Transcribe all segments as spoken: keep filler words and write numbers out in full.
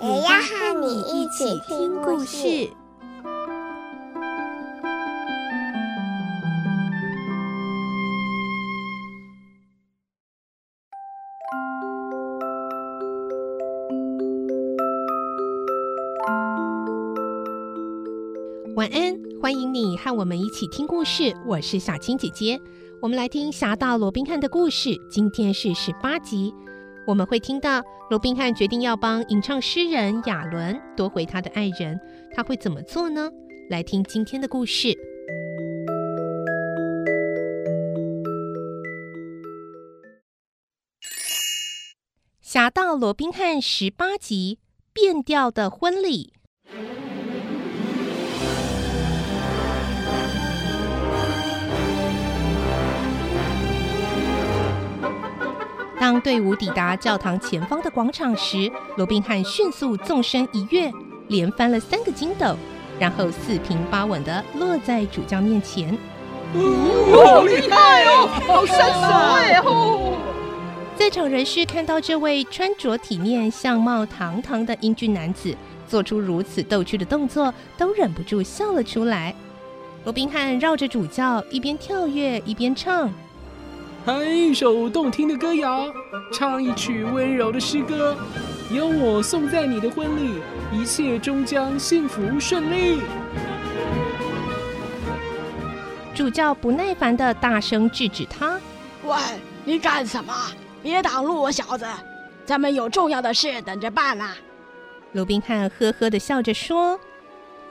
也要和你一起听故事。晚安，欢迎你和我们一起听故事，我是小青姐姐。我们来听《侠盗罗宾汉》的故事，今天是十八集。我们会听到罗宾汉决定要帮吟唱诗人亚伦夺回他的爱人，他会怎么做呢？来听今天的故事。侠盗罗宾汉十八集，变调的婚礼。当队伍抵达教堂前方的广场时，罗宾汉迅速纵身一跃，连翻了三个筋斗，然后四平八稳地落在主教面前。哦，好厉害哦，好身手耶！哦，在场人士看到这位穿着体面、相貌堂堂的英俊男子做出如此逗趣的动作，都忍不住笑了出来。罗宾汉绕着主教一边跳跃一边唱。弹一首动听的歌谣，唱一曲温柔的诗歌，有我颂赞你的婚礼，一切终将幸福顺利。主教不耐烦地大声制止他：喂，你干什么？别挡路啊，小子，咱们有重要的事等着办啊。罗宾汉呵呵地笑着说：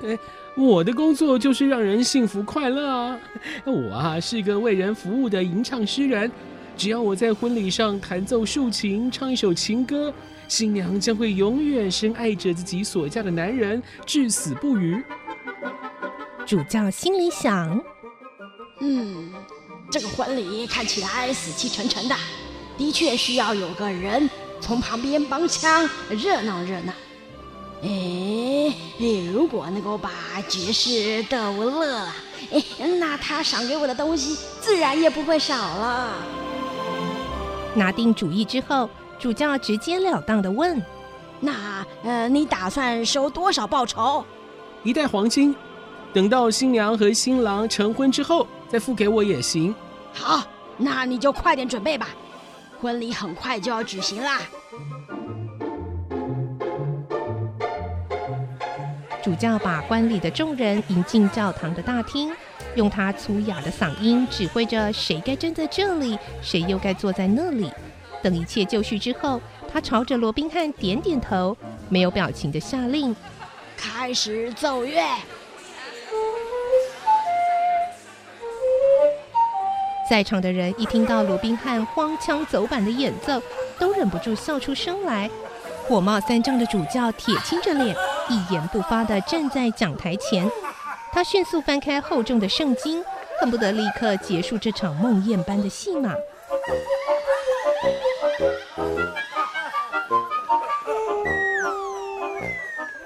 哎，我的工作就是让人幸福快乐啊！我啊是个为人服务的吟唱诗人，只要我在婚礼上弹奏竖琴，唱一首情歌，新娘将会永远深爱着自己所嫁的男人，至死不渝。主教心里想：嗯，这个婚礼看起来死气沉沉的，的确需要有个人从旁边帮腔，热闹热闹。哎，如果能够把爵士逗乐，那他赏给我的东西自然也不会少了。拿定主意之后，主教直截了当地问：那呃，你打算收多少报酬？一袋黄金，等到新娘和新郎成婚之后再付给我也行。好，那你就快点准备吧，婚礼很快就要举行啦。主教把观礼的众人迎进教堂的大厅，用他粗哑的嗓音指挥着谁该站在这里，谁又该坐在那里。等一切就绪之后，他朝着罗宾汉点点头，没有表情的下令：开始奏乐。在场的人一听到罗宾汉荒腔走板的演奏，都忍不住笑出声来。火冒三丈的主教铁青着脸，一言不发地站在讲台前。他迅速翻开厚重的圣经，恨不得立刻结束这场梦魇般的戏码。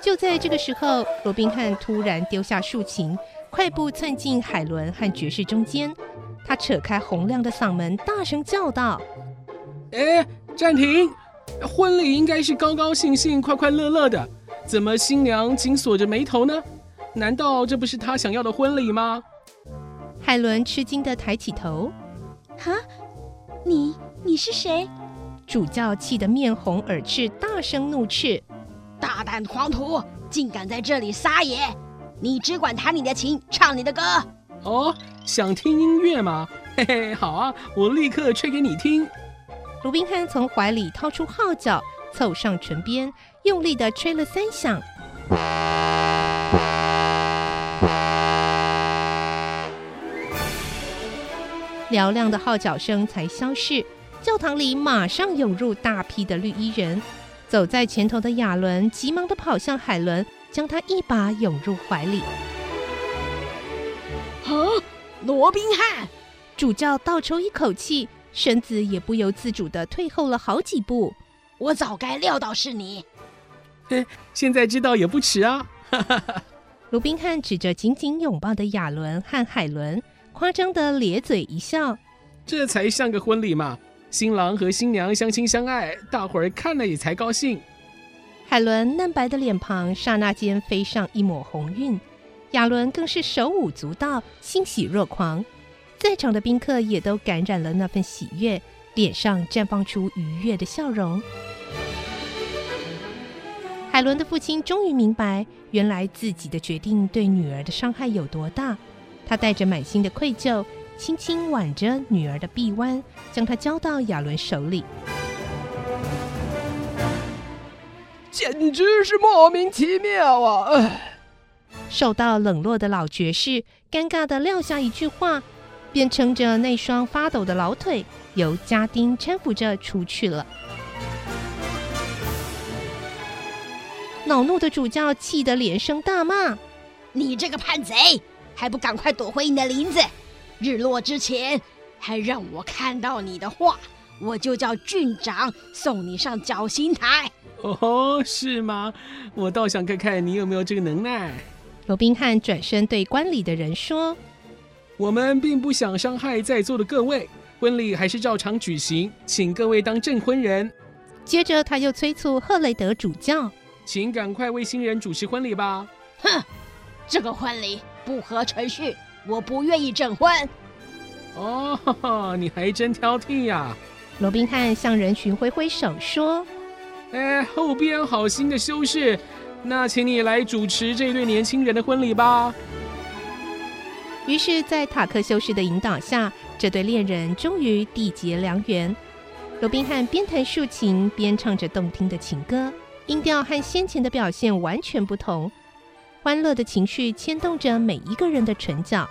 就在这个时候，罗宾汉突然丢下竖琴，快步窜进海伦和爵士中间。他扯开洪亮的嗓门，大声叫道：哎，暂停！婚礼应该是高高兴兴快快乐乐的，怎么新娘紧锁着眉头呢？难道这不是她想要的婚礼吗？海伦吃惊地抬起头。哈，你你是谁？主教气得面红耳赤，大声怒斥：大胆狂徒，竟敢在这里撒野！你只管弹你的琴，唱你的歌。哦，想听音乐吗？嘿嘿，好啊，我立刻吹给你听。罗宾汉从怀里掏出号角，凑上唇边，用力地吹了三响。嘹亮的号角声才消逝，教堂里马上涌入大批的绿衣人。走在前头的亚伦急忙地跑向海伦，将他一把拥入怀里。哦，罗宾汉！主教倒抽一口气，身子也不由自主地退后了好几步。我早该料到是你。嘿，现在知道也不迟啊。罗宾汉指着紧紧拥抱的亚伦和海伦，夸张地咧嘴一笑。这才像个婚礼嘛，新郎和新娘相亲相爱，大伙儿看了也才高兴。海伦嫩白的脸庞刹那间飞上一抹红晕，亚伦更是手舞足蹈，欣喜若狂。在场的宾客也都感染了那份喜悦，脸上绽放出愉悦的笑容。海伦的父亲终于明白，原来自己的决定对女儿的伤害有多大。他带着满心的愧疚，轻轻挽着女儿的臂弯，将她交到亚伦手里。简直是莫名其妙啊！受到冷落的老爵士尴尬地撂下一句话，便撑着那双发抖的老腿，由家丁搀扶着出去了。恼怒的主教气得连声大骂：“你这个叛贼，还不赶快躲回你的林子！日落之前还让我看到你的话，我就叫郡长送你上绞刑台。”哦，是吗？我倒想看看你有没有这个能耐。罗宾汉转身对观礼的人说：“我们并不想伤害在座的各位，婚礼还是照常举行，请各位当证婚人。”接着他又催促赫雷德主教：“请赶快为新人主持婚礼吧！”哼，这个婚礼不合程序，我不愿意证婚。哦，你还真挑剔呀、啊！罗宾汉向人群挥挥手说：“哎，后边好心的修士，那请你来主持这对年轻人的婚礼吧。”于是，在塔克修士的引导下，这对恋人终于缔结良缘。罗宾汉边弹竖琴边唱着动听的情歌。音调和先前的表现完全不同，欢乐的情绪牵动着每一个人的唇角，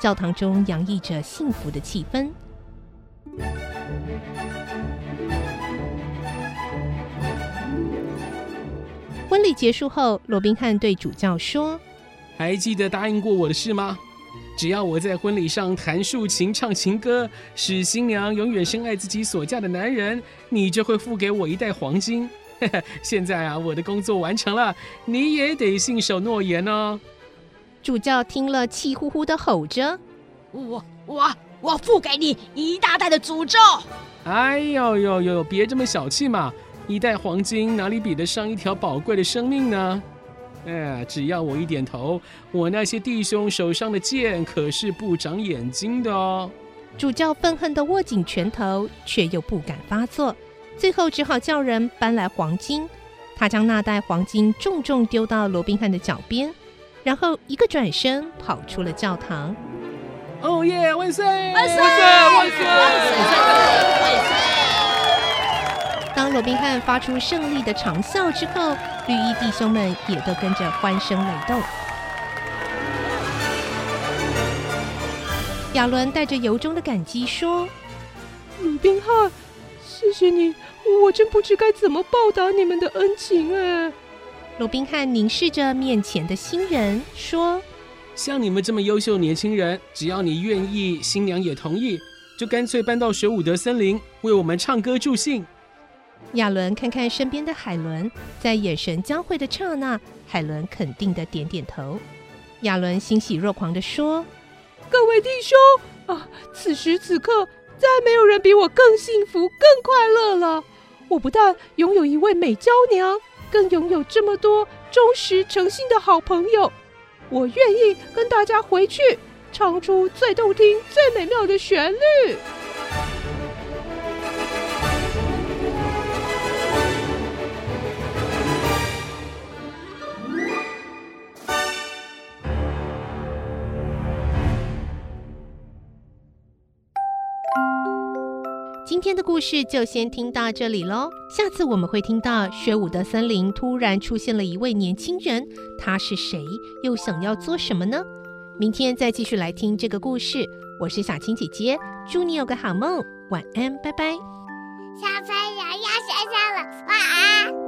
教堂中洋溢着幸福的气氛。婚礼结束后，罗宾汉对主教说：“还记得答应过我的事吗？只要我在婚礼上弹竖琴唱情歌，使新娘永远深爱自己所嫁的男人，你就会付给我一袋黄金。现在啊，我的工作完成了，你也得信守诺言哦。”主教听了，气呼呼地吼着：“我我我付给你一大袋的诅咒！”哎呦呦呦，别这么小气嘛！一袋黄金哪里比得上一条宝贵的生命呢？哎，只要我一点头，我那些弟兄手上的剑可是不长眼睛的哦。主教愤恨地握紧拳头，却又不敢发作。最后只好叫人搬来黄金，他将那袋黄金重重丢到罗宾汉的脚边，然后一个转身跑出了教堂。哦耶！万岁！万岁！万岁！万岁！当罗宾汉发出胜利的长啸之后，绿衣弟兄们也都跟着欢声雷动。亚伦带着由衷的感激说：“罗宾汉，谢谢你，我真不知该怎么报答你们的恩情哎。”罗宾汉凝视着面前的新人说：“像你们这么优秀的年轻人，只要你愿意，新娘也同意，就干脆搬到水伍德森林为我们唱歌助兴。”亚伦看看身边的海伦，在眼神交汇的刹那，海伦肯定的点点头。亚伦欣喜若狂的说：“各位弟兄啊，此时此刻再没有人比我更幸福更快乐了，我不但拥有一位美娇娘，更拥有这么多忠实诚信的好朋友，我愿意跟大家回去唱出最动听最美妙的旋律。”今天的故事就先听到这里咯，下次我们会听到水伍德森林突然出现了一位年轻人，他是谁，又想要做什么呢？明天再继续来听这个故事。我是小青姐姐，祝你有个好梦，晚安，拜拜。小朋友要睡觉了，晚安。